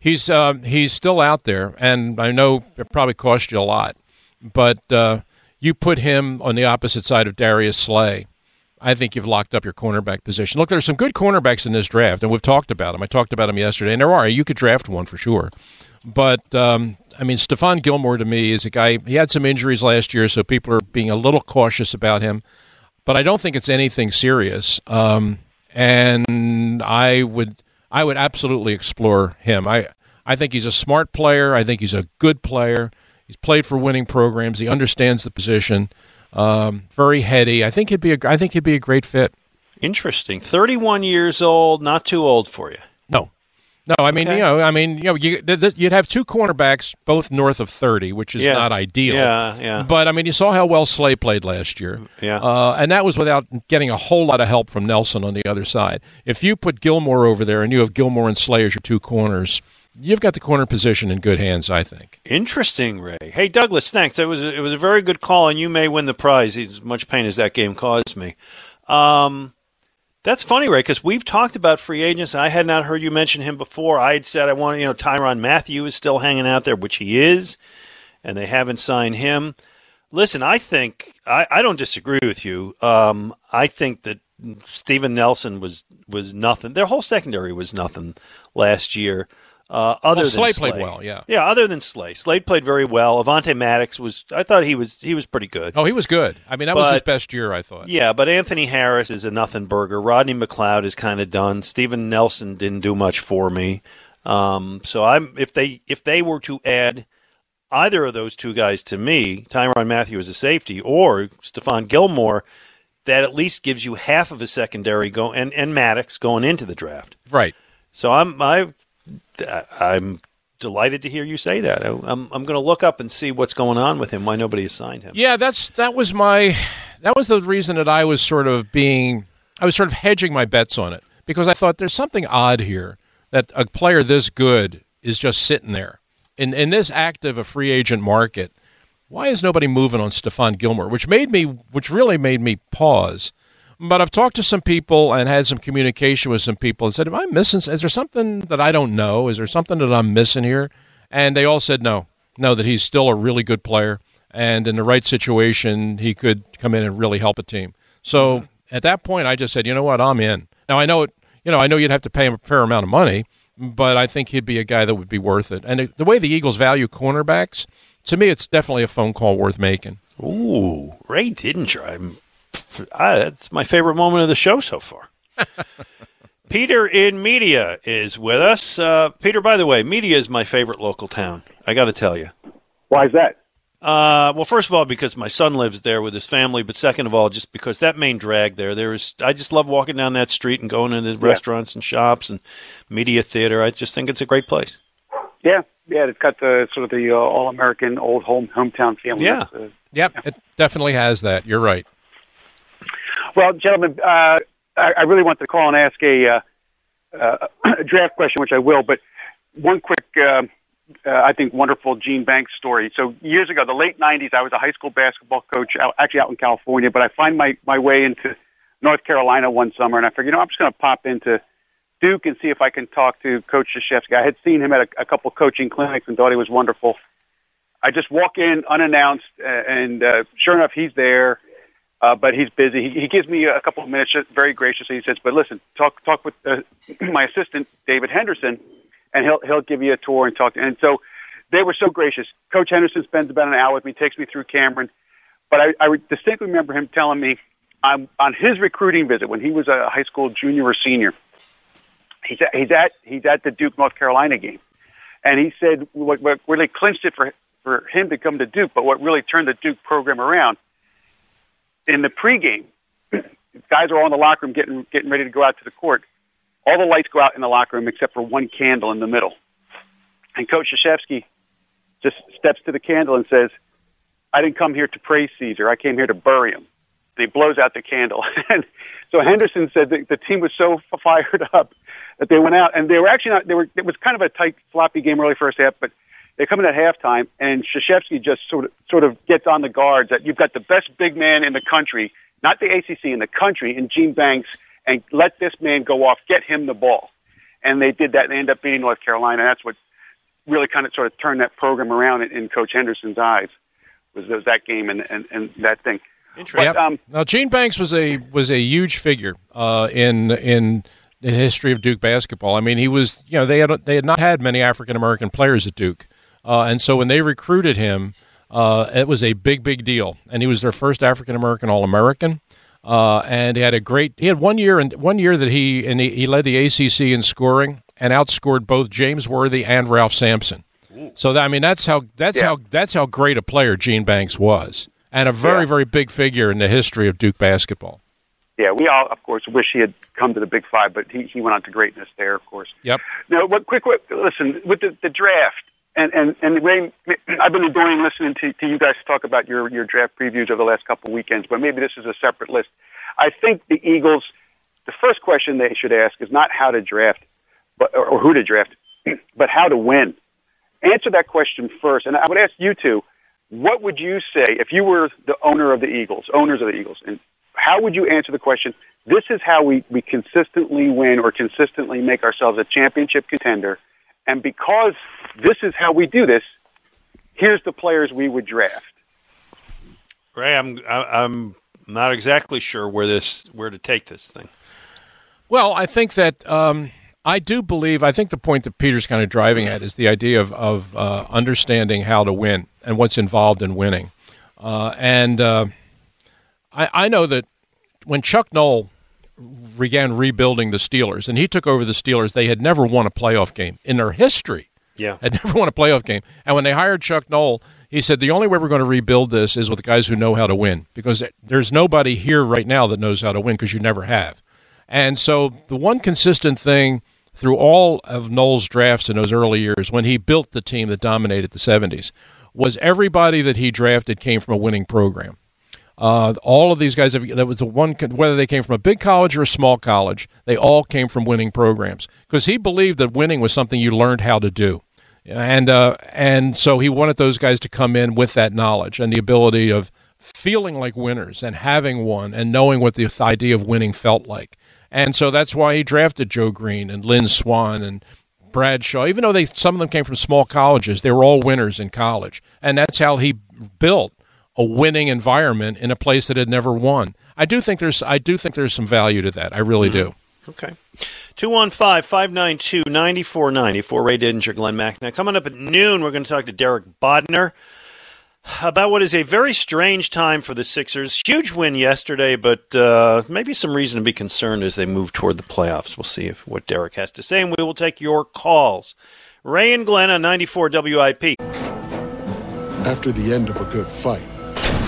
He's uh, he's still out there, and I know it probably cost you a lot, but uh, you put him on the opposite side of Darius Slay, I think you've locked up your cornerback position. Look, there's some good cornerbacks in this draft, and we've talked about them. I talked about them yesterday, and there are. You could draft one for sure. But, um, I mean, Stephon Gilmore to me is a guy – he had some injuries last year, so people are being a little cautious about him. But I don't think it's anything serious, um, and I would – I would absolutely explore him. I, I think he's a smart player. I think he's a good player. He's played for winning programs. He understands the position. Um, very heady. I think he'd be a, I think he'd be a great fit. Interesting. thirty-one years old, not too old for you. No. No, I mean, okay. you know, I mean, you know, you, you'd have two cornerbacks both north of thirty, which is yeah. not ideal. Yeah, yeah. But I mean, you saw how well Slay played last year. Yeah. Uh, and that was without getting a whole lot of help from Nelson on the other side. If you put Gilmore over there and you have Gilmore and Slay as your two corners, you've got the corner position in good hands, I think. Interesting, Ray. Hey, Douglas, thanks. It was a, it was a very good call, and you may win the prize. As much pain as that game caused me. Um That's funny, Ray, because we've talked about free agents. I had not heard you mention him before. I had said I want, you know, Tyrann Mathieu is still hanging out there, which he is, and they haven't signed him. Listen, I think I, I don't disagree with you. Um, I think that Steven Nelson was was nothing. Their whole secondary was nothing last year. Uh, other well, than Slay played Slay. well, yeah, yeah. Other than Slay, Slay played very well. Avante Maddox was, I thought he was, he was pretty good. Oh, he was good. I mean, that but, was his best year, I thought. Yeah, but Anthony Harris is a nothing burger. Rodney McLeod is kind of done. Steven Nelson didn't do much for me. Um, so I'm if they if they were to add either of those two guys to me, Tyrann Mathieu as a safety or Stephon Gilmore, that at least gives you half of a secondary go and, and Maddox going into the draft, right? So I'm I. I'm delighted to hear you say that. I, I'm I'm going to look up and see what's going on with him. Why nobody has signed him? Yeah, that's that was my that was the reason that I was sort of being I was sort of hedging my bets on it because I thought there's something odd here that a player this good is just sitting there in in this active a free agent market. Why is nobody moving on Stephon Gilmore? Which made me which really made me pause. But I've talked to some people and had some communication with some people and said, am I missing? Is there something that I don't know? Is there something that I'm missing here? And they all said no, no, that he's still a really good player. And in the right situation, he could come in and really help a team. So mm-hmm. at that point, I just said, you know what, I'm in. Now, I know it, you know, I know you'd have to pay him a fair amount of money, but I think he'd be a guy that would be worth it. And the way the Eagles value cornerbacks, to me, it's definitely a phone call worth making. Ooh, Ray didn't try him. I, that's my favorite moment of the show so far. Peter in Media is with us. Uh, Peter, by the way, Media is my favorite local town. I got to tell you. Why is that? Uh, well, first of all, because my son lives there with his family, but second of all, just because that main drag there, there is, I just love walking down that street and going into yeah. restaurants and shops and media theater. I just think it's a great place. Yeah, yeah, it's got the sort of the uh, all-American old home hometown feeling. Yeah, uh, yep, yeah. It definitely has that. You're right. Well, gentlemen, uh, I, I really want to call and ask a, uh, uh, a draft question, which I will, but one quick. Uh, Uh, I think, wonderful Gene Banks story. So years ago, the late nineties, I was a high school basketball coach, out, actually out in California, but I find my, my way into North Carolina one summer, and I figured, you know, I'm just going to pop into Duke and see if I can talk to Coach Krzyzewski. I had seen him at a, a couple coaching clinics and thought he was wonderful. I just walk in unannounced, uh, and uh, sure enough, he's there, uh, but he's busy. He, he gives me a couple of minutes, just very graciously. He says, but listen, talk talk with uh, my assistant, David Henderson, and he'll he'll give you a tour and talk to, and so they were so gracious. Coach Henderson spends about an hour with me, takes me through Cameron, but I, I distinctly remember him telling me I'm, on his recruiting visit when he was a high school junior or senior, he's at, he's at he's at the Duke North Carolina game, and he said what, what really clinched it for for him to come to Duke, but what really turned the Duke program around in the pregame, guys are all in the locker room getting getting ready to go out to the court. All the lights go out in the locker room except for one candle in the middle. And Coach Krzyzewski just steps to the candle and says, I didn't come here to praise Caesar. I came here to bury him. And he blows out the candle. And so Henderson said that the team was so fired up that they went out. And they were actually not, they were, it was kind of a tight, floppy game early first half, but they come in at halftime, and Krzyzewski just sort of, sort of gets on the guards that you've got the best big man in the country, not the A C C, in the country, in Gene Banks, and let this man go off, get him the ball. And they did that, and they ended up beating North Carolina. That's what really kind of sort of turned that program around in, in Coach Henderson's eyes, was, was that game and, and, and that thing. Interesting. But, yep. um, now, Gene Banks was a was a huge figure uh, in in the history of Duke basketball. I mean, he was, you know, they had they had not had many African-American players at Duke. Uh, and so when they recruited him, uh, it was a big, big deal. And he was their first African-American All-American. Uh, and he had a great. He had one year and one year that he and he, he led the A C C in scoring and outscored both James Worthy and Ralph Sampson. So that, I mean, that's how that's yeah. how that's how great a player Gene Banks was, and a very yeah. very big figure in the history of Duke basketball. Yeah, we all of course wish he had come to the Big Five, but he, he went on to greatness there, of course. Yep. Now, what quick, quick listen with the, the draft and and and Ray, I've been enjoying listening to, to you guys talk about your, your draft previews over the last couple of weekends, but maybe this is a separate list. I think the Eagles, the first question they should ask is not how to draft but, or, or who to draft, but how to win. Answer that question first, and I would ask you two, what would you say if you were the owner of the Eagles, owners of the Eagles, and how would you answer the question, this is how we, we consistently win or consistently make ourselves a championship contender, and because this is how we do this, here's the players we would draft. Ray, I'm I'm not exactly sure where this where to take this thing. Well, I think that um, I do believe. I think the point that Peter's kind of driving at is the idea of of uh, understanding how to win and what's involved in winning. Uh, and uh, I, I know that when Chuck Noll began rebuilding the Steelers, and he took over the Steelers, they had never won a playoff game in their history. Yeah, had never won a playoff game. And when they hired Chuck Noll, he said the only way we're going to rebuild this is with guys who know how to win, because there's nobody here right now that knows how to win, because you never have. And so the one consistent thing through all of Noll's drafts in those early years, when he built the team that dominated the seventies, was everybody that he drafted came from a winning program. Uh, all of these guys, have, that was the one, whether they came from a big college or a small college, they all came from winning programs, because he believed that winning was something you learned how to do. And uh, and so he wanted those guys to come in with that knowledge and the ability of feeling like winners and having won and knowing what the idea of winning felt like. And so that's why he drafted Joe Green and Lynn Swann and Bradshaw. Even though they some of them came from small colleges, they were all winners in college. And that's how he built a winning environment in a place that had never won. I do think there's I do think there's some value to that. I really do. Okay. two one five, five nine two, nine four nine zero for Ray Didinger, Glenn Mack. Now, coming up at noon, we're going to talk to Derek Bodner about what is a very strange time for the Sixers. Huge win yesterday, but uh, maybe some reason to be concerned as they move toward the playoffs. We'll see if, what Derek has to say, and we will take your calls. Ray and Glenn on ninety-four W I P. After the end of a good fight,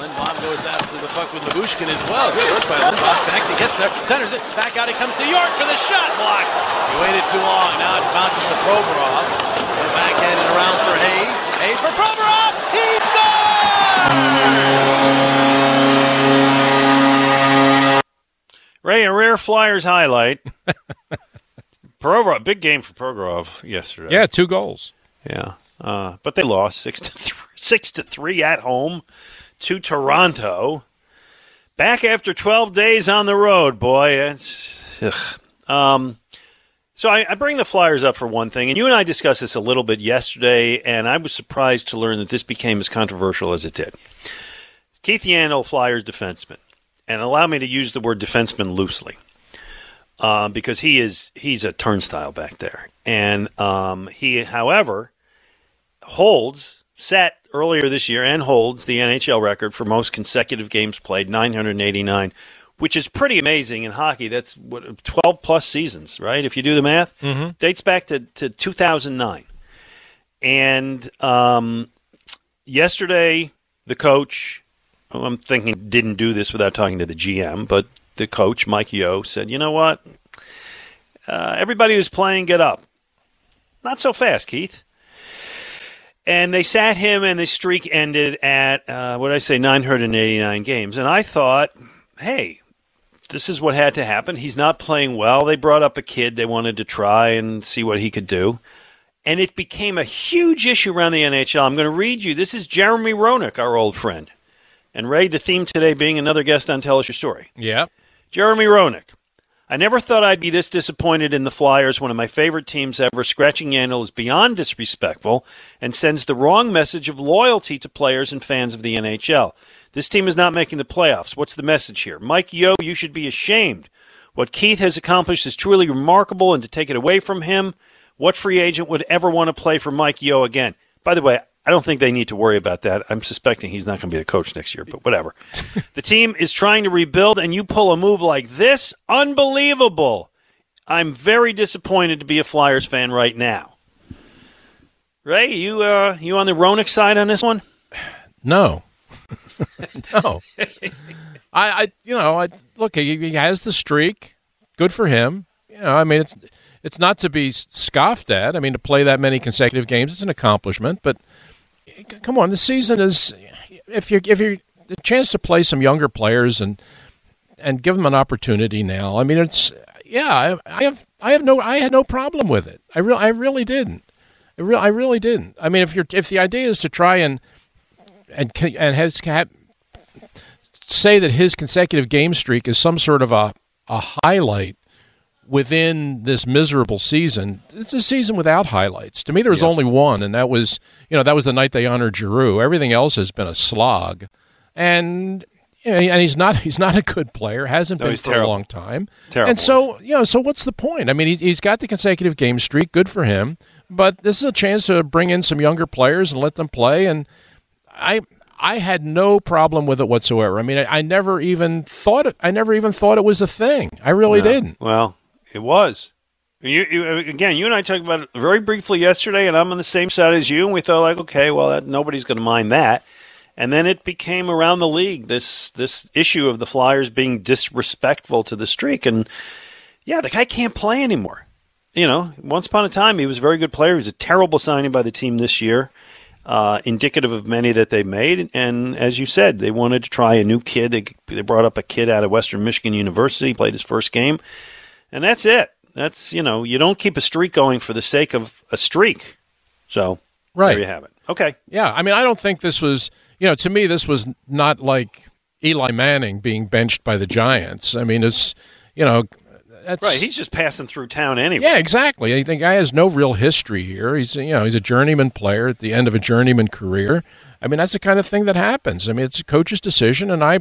Lindbaum goes after the puck with Labushkin as well. Good work by Lindbaum. Connects, he gets there, centers it, back out, it comes to York for the shot blocked. He waited too long, now it bounces to Provorov. Backhanded around for Hayes. Hayes for Provorov! He scores! Ray, a rare Flyers highlight. Provorov, big game for Provorov yesterday. Yeah, two goals. Yeah, uh, but they lost six to three. Six to three at home to Toronto. Back after twelve days on the road, boy. It's, um, so I, I bring the Flyers up for one thing, and you and I discussed this a little bit yesterday, and I was surprised to learn that this became as controversial as it did. Keith Yandel, Flyers defenseman, and allow me to use the word defenseman loosely uh, because he is he's a turnstile back there. And um, he, however, holds... set earlier this year and holds the N H L record for most consecutive games played, nine hundred eighty-nine, which is pretty amazing in hockey. That's what, twelve-plus seasons, right, if you do the math? Mm-hmm. Dates back to, to two thousand nine. And um, yesterday, the coach, well, I'm thinking didn't do this without talking to the G M, but the coach, Mike Yeo, said, you know what, uh, everybody who's playing, get up. Not so fast, Keith. And they sat him, and the streak ended at, uh, what did I say, nine hundred eighty-nine games. And I thought, hey, this is what had to happen. He's not playing well. They brought up a kid they wanted to try and see what he could do. And it became a huge issue around the N H L. I'm going to read you. This is Jeremy Roenick, our old friend. And Ray, the theme today being another guest on Tell Us Your Story. Yeah. Jeremy Roenick. I never thought I'd be this disappointed in the Flyers, one of my favorite teams ever. Scratching Yandel is beyond disrespectful and sends the wrong message of loyalty to players and fans of the N H L. This team is not making the playoffs. What's the message here? Mike Yeo, you should be ashamed. What Keith has accomplished is truly remarkable, and to take it away from him, what free agent would ever want to play for Mike Yeo again? By the way, I don't think they need to worry about that. I'm suspecting he's not going to be the coach next year, but whatever. The team is trying to rebuild, and you pull a move like this? Unbelievable. I'm very disappointed to be a Flyers fan right now. Ray, you uh, you on the Roenick side on this one? No. no. I, I, you know, I look, he, he has the streak. Good for him. You know, I mean, it's it's not to be scoffed at. I mean, to play that many consecutive games is an accomplishment, but come on, the season is if you if you the chance to play some younger players and and give them an opportunity now. I mean, it's yeah. I, I have I have no I had no problem with it. I really I really didn't. I really I really didn't. I mean, if you're if the idea is to try and and and has have, say that his consecutive game streak is some sort of a a highlight within this miserable season, it's a season without highlights. To me, there was yeah. only one, and that was, you know, that was the night they honored Giroux. Everything else has been a slog, and you know, and he's not he's not a good player. Hasn't no, been for terrible. a long time. Terrible. And so, you know, so what's the point? I mean, he's he's got the consecutive game streak. Good for him. But this is a chance to bring in some younger players and let them play. And I I had no problem with it whatsoever. I mean, I, I never even thought it, I never even thought it was a thing. I really yeah. didn't. Well. It was. You, you, again, you and I talked about it very briefly yesterday, and I'm on the same side as you, and we thought, like, okay, well, that, nobody's going to mind that. And then it became around the league, this this issue of the Flyers being disrespectful to the streak. And, yeah, the guy can't play anymore. You know, once upon a time, he was a very good player. He was a terrible signing by the team this year. uh, indicative of many that they made. And as you said, they wanted to try a new kid. They, they brought up a kid out of Western Michigan University, played his first game, and that's it. That's, you know, you don't keep a streak going for the sake of a streak. So right. There you have it. Okay. Yeah, I mean, I don't think this was, you know, to me, this was not like Eli Manning being benched by the Giants. I mean, it's, you know, that's right. He's just passing through town anyway. Yeah, exactly. The guy has no real history here. He's, you know, he's a journeyman player at the end of a journeyman career. I mean, that's the kind of thing that happens. I mean, it's a coach's decision, and I,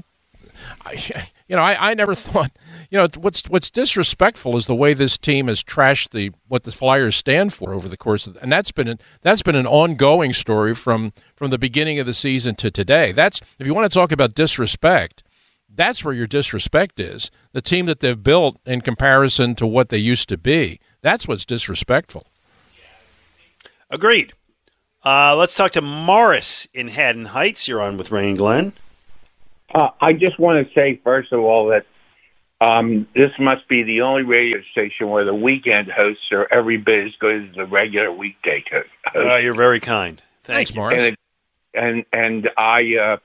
I you know, I, I never thought. You know, what's what's disrespectful is the way this team has trashed the what the Flyers stand for over the course of, and that's been an, that's been an ongoing story from from the beginning of the season to today. That's, if you want to talk about disrespect, that's where your disrespect is. The team that they've built in comparison to what they used to be. That's what's disrespectful. Agreed. Uh, let's talk to Morris in Haddon Heights. You're on with Ray and Glenn. Uh, I just want to say, first of all, that Um, this must be the only radio station where the weekend hosts are every bit as good as the regular weekday hosts. Uh, you're very kind. Thanks, Thanks Morris. And, and and I uh,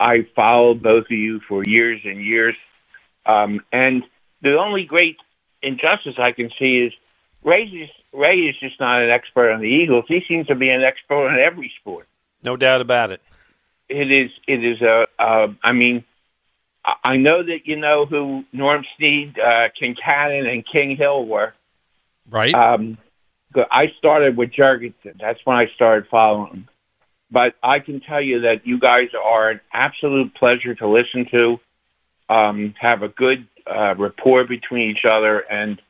I followed both of you for years and years. Um, and the only great injustice I can see is Ray is, Ray is just not an expert on the Eagles. He seems to be an expert on every sport. No doubt about it. It is. It is a. a I mean. I know that you know who Norm Snead, uh, Kincannon, and King Hill were. Right. Um, I started with Jurgensen. That's when I started following him. But I can tell you that you guys are an absolute pleasure to listen to, um, have a good uh, rapport between each other, and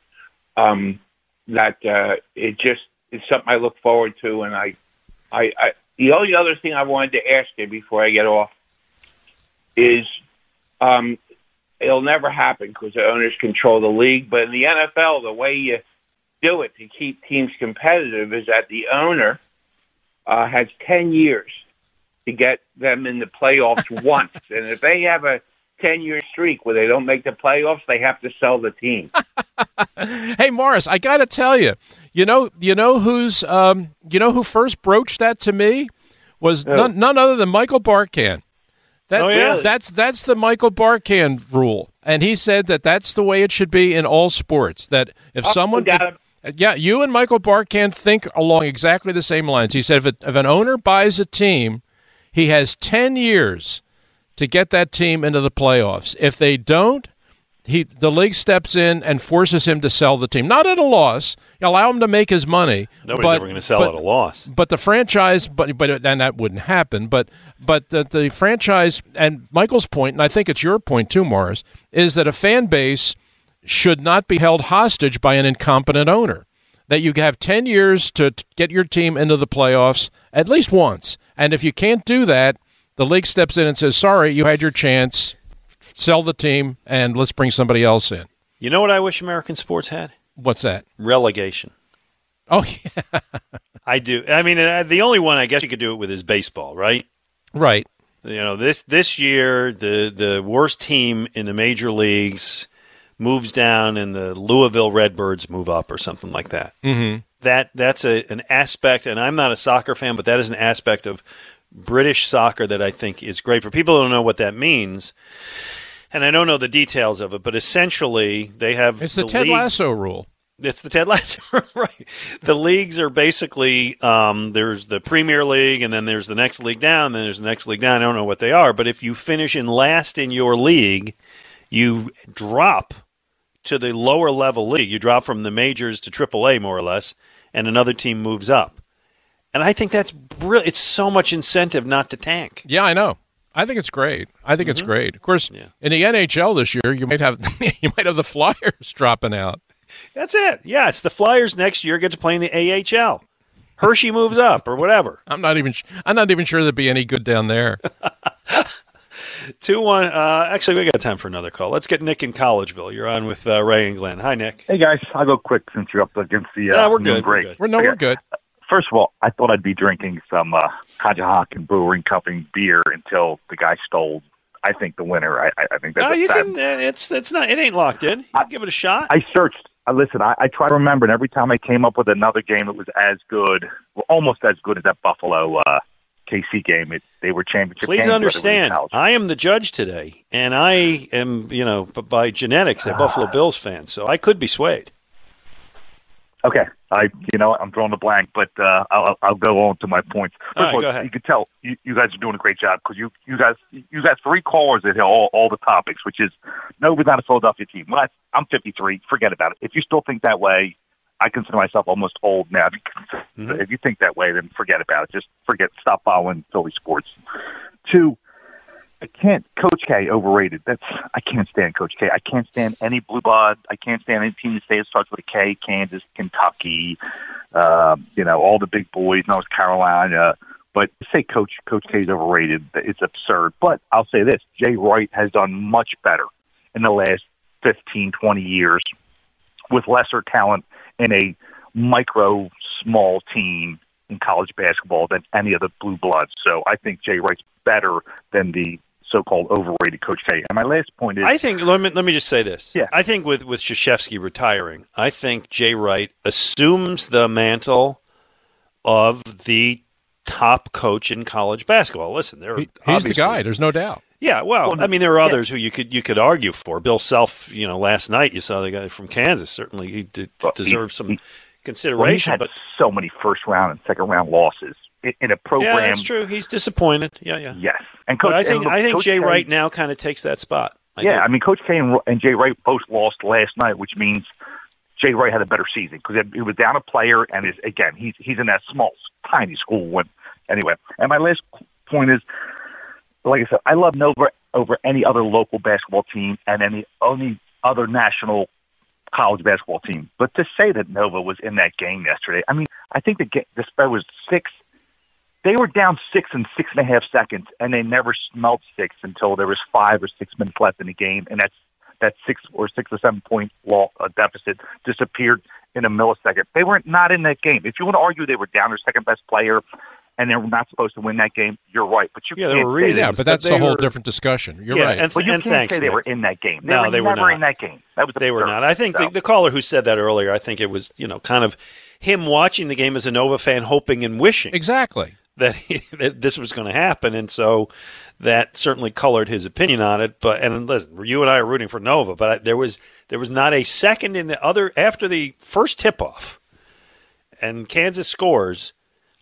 um, that uh, it just is something I look forward to. And I, I, I, the only other thing I wanted to ask you before I get off is – Um, it'll never happen because the owners control the league. But in the N F L, the way you do it to keep teams competitive is that the owner uh, has ten years to get them in the playoffs once. And if they have a ten-year streak where they don't make the playoffs, they have to sell the team. Hey, Morris, I got to tell you, you know, you know who's, um, you know who first broached that to me was oh. none, none other than Michael Barkan. That, oh, yeah. That's that's the Michael Barkan rule, and he said that that's the way it should be in all sports. That if oh, someone, if, yeah, you and Michael Barkan think along exactly the same lines. He said if, it, if an owner buys a team, he has ten years to get that team into the playoffs. If they don't, he the league steps in and forces him to sell the team, not at a loss. Allow him to make his money. Nobody's but, ever going to sell but, at a loss. But the franchise, but but and that wouldn't happen. But but the, the franchise, and Michael's point, and I think it's your point too, Morris, is that a fan base should not be held hostage by an incompetent owner. That you have ten years to get your team into the playoffs at least once, and if you can't do that, the league steps in and says, "Sorry, you had your chance. Sell the team, and let's bring somebody else in." You know what I wish American sports had? What's that? Relegation. Oh, yeah. I do. I mean, the only one I guess you could do it with is baseball, right? Right. You know, this this year, the, the worst team in the major leagues moves down, and the Louisville Redbirds move up or something like that. Mm-hmm. That That's a, an aspect, and I'm not a soccer fan, but that is an aspect of British soccer that I think is great. For people who don't know what that means, and I don't know the details of it, but essentially they have... It's the, the Ted league. Lasso rule. It's the Ted Lasso rule, right. The leagues are basically, um, there's the Premier League, and then there's the next league down, and then there's the next league down. I don't know what they are, but if you finish in last in your league, you drop to the lower level league. You drop from the majors to triple A, more or less, and another team moves up. And I think that's brilliant. It's so much incentive not to tank. Yeah, I know. I think it's great. I think mm-hmm. it's great. Of course, yeah. In the N H L this year, you might have you might have the Flyers dropping out. That's it. Yeah, it's the Flyers next year get to play in the A H L. Hershey moves up or whatever. I'm not even. I'm not even sure there'd be any good down there. Two one. Uh, actually, we got time for another call. Let's get Nick in Collegeville. You're on with uh, Ray and Glenn. Hi, Nick. Hey guys, I'll go quick since you're up against the. Uh, no, we're good. Break. We're good. We're, no, okay. we're good. First of all, I thought I'd be drinking some uh, Conshohocken Brewing Company beer until the guy stole, I think, the winner. I, I think that's no, you can, it's, it's not. It ain't locked in. You can I, give it a shot. I searched I listen, I, I try to remember, and every time I came up with another game that was as good, well, almost as good as that Buffalo uh, K C game. It, they were championship Please games. Please understand, I am the judge today, and I am, you know, by genetics, a Buffalo Bills fan, so I could be swayed. Okay, I you know I'm drawing a blank, but uh, I'll I'll go on to my points. All right, go ahead. You can tell you, you guys are doing a great job because you you guys you got three callers that hit all, all the topics, which is no, we're not a Philadelphia team. Well, I, I'm fifty-three. Forget about it. If you still think that way, I consider myself almost old now. Mm-hmm. If you think that way, then forget about it. Just forget. Stop following Philly sports. Two. I can't. Coach K overrated. That's I can't stand Coach K. I can't stand any blue blood. I can't stand any team that stays starts with a K. Kansas, Kentucky, um, you know, all the big boys, North Carolina. But to say Coach Coach K is overrated, it's absurd. But I'll say this: Jay Wright has done much better in the last fifteen, twenty years with lesser talent in a micro small team in college basketball than any of the blue bloods. So I think Jay Wright's better than the so-called overrated Coach K. And my last point is... I think, let me, let me just say this. Yeah. I think with, with Krzyzewski retiring, I think Jay Wright assumes the mantle of the top coach in college basketball. Listen, there he, he's the guy, there's no doubt. Yeah, well, well I mean, there are others yeah. who you could you could argue for. Bill Self, you know, last night you saw the guy from Kansas. Certainly he did, well, deserves he, some he, consideration. Well, he's had but so many first-round and second-round losses in a program. Yeah, that's true. He's disappointed. Yeah, yeah. Yes. And Coach, but I think, and look, I think Coach Jay K, Wright now kind of takes that spot. I yeah, do. I mean, Coach K and, and Jay Wright both lost last night, which means Jay Wright had a better season because he was down a player, and is again, he's he's in that small, tiny school. When, anyway, and my last point is, like I said, I love Nova over any other local basketball team and any, any other national college basketball team. But to say that Nova was in that game yesterday, I mean, I think the, game, the spread was six. They were down six in six and a half seconds, and they never smelled six until there was five or six minutes left in the game, and that's that six or six or seven point law, uh, deficit disappeared in a millisecond. They were not in that game. If you want to argue they were down their second best player and they were not supposed to win that game, you're right. But you yeah, can't say yeah, but that's a whole were, different discussion. You're yeah, right. And, but you and can't thanks, say they Nick. were in that game. They no, were they never were not in that game. That was they absurd. were not. I think so. the, the caller who said that earlier, I think it was you know kind of him watching the game as a Nova fan, hoping and wishing exactly that, he, that this was going to happen, and so that certainly colored his opinion on it. But and listen, you and I are rooting for Nova, but I, there was there was not a second in the other after the first tip-off, and Kansas scores.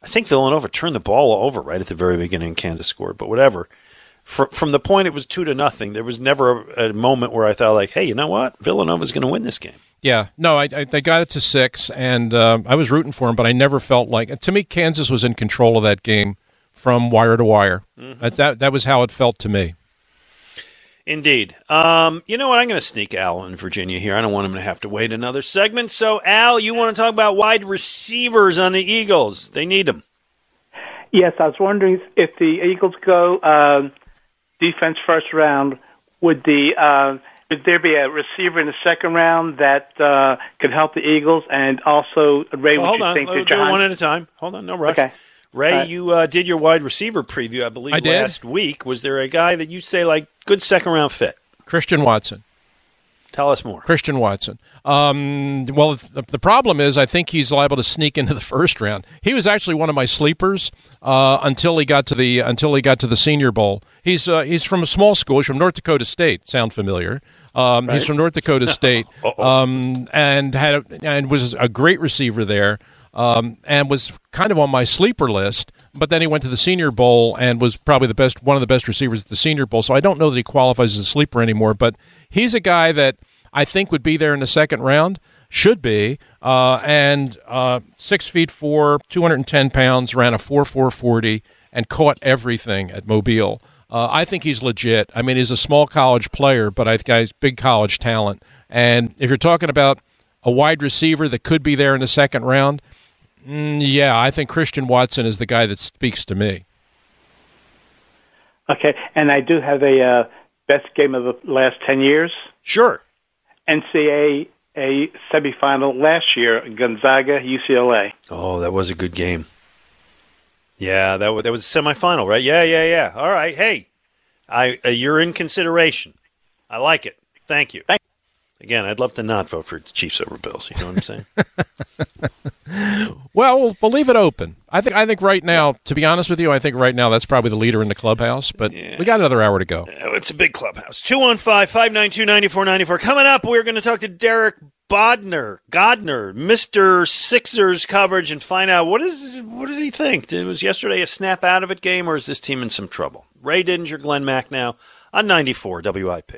I think Villanova turned the ball over right at the very beginning. Kansas scored, but whatever. From, from the point it was two to nothing, there was never a, a moment where I thought, like, hey, you know what? Villanova's going to win this game. Yeah. No, I, I, they got it to six, and uh, I was rooting for them, but I never felt like – to me, Kansas was in control of that game from wire to wire. Mm-hmm. That, that, that was how it felt to me. Indeed. Um, you know what? I'm going to sneak Al in Virginia here. I don't want him to have to wait another segment. So, Al, you want to talk about wide receivers on the Eagles. They need them. Yes, I was wondering if the Eagles go uh, defense first round, would the uh, would there be a receiver in the second round that uh, could help the Eagles? And also, Ray, well, would you on. think that John? Hold on, one at a time. Hold on, no rush. Okay. Ray, right. you uh, did your wide receiver preview, I believe, I last week. Was there a guy that you say, like, good second-round fit? Christian Watson. Tell us more. Christian Watson. Um, well, the problem is I think he's liable to sneak into the first round. He was actually one of my sleepers uh, until he got to the until he got to the Senior Bowl. He's uh, he's from a small school. He's from North Dakota State. Sound familiar? Um, right. He's from North Dakota State um, and had a, and was a great receiver there. Um, and was kind of on my sleeper list, but then he went to the Senior Bowl and was probably the best, one of the best receivers at the Senior Bowl. So I don't know that he qualifies as a sleeper anymore, but he's a guy that I think would be there in the second round, should be, uh, and uh, six feet four, two hundred ten pounds, ran a four four forty, and caught everything at Mobile. Uh, I think he's legit. I mean, he's a small college player, but I think he's big college talent. And if you're talking about a wide receiver that could be there in the second round, Mm, yeah, I think Christian Watson is the guy that speaks to me. Okay, and I do have a uh, best game of the last ten years. Sure. N C double A semifinal last year, Gonzaga, U C L A. Oh, that was a good game. Yeah, that was, that was a semifinal, right? Yeah, yeah, yeah. All right, hey, I uh, you're in consideration. I like it. Thank you. Thank you. Again, I'd love to not vote for Chiefs over Bills. You know what I'm saying? Well, we'll leave it open. I think I think right now, to be honest with you, I think right now that's probably the leader in the clubhouse, but yeah. We got another hour to go. It's a big clubhouse. two one five, five nine two, nine four nine four. Coming up, we're going to talk to Derek Bodner, Godner, Mister Sixers coverage, and find out what is what did he think? It was yesterday a snap out of it game, or is this team in some trouble? Ray Didinger, Glenn Mack now on ninety-four W I P.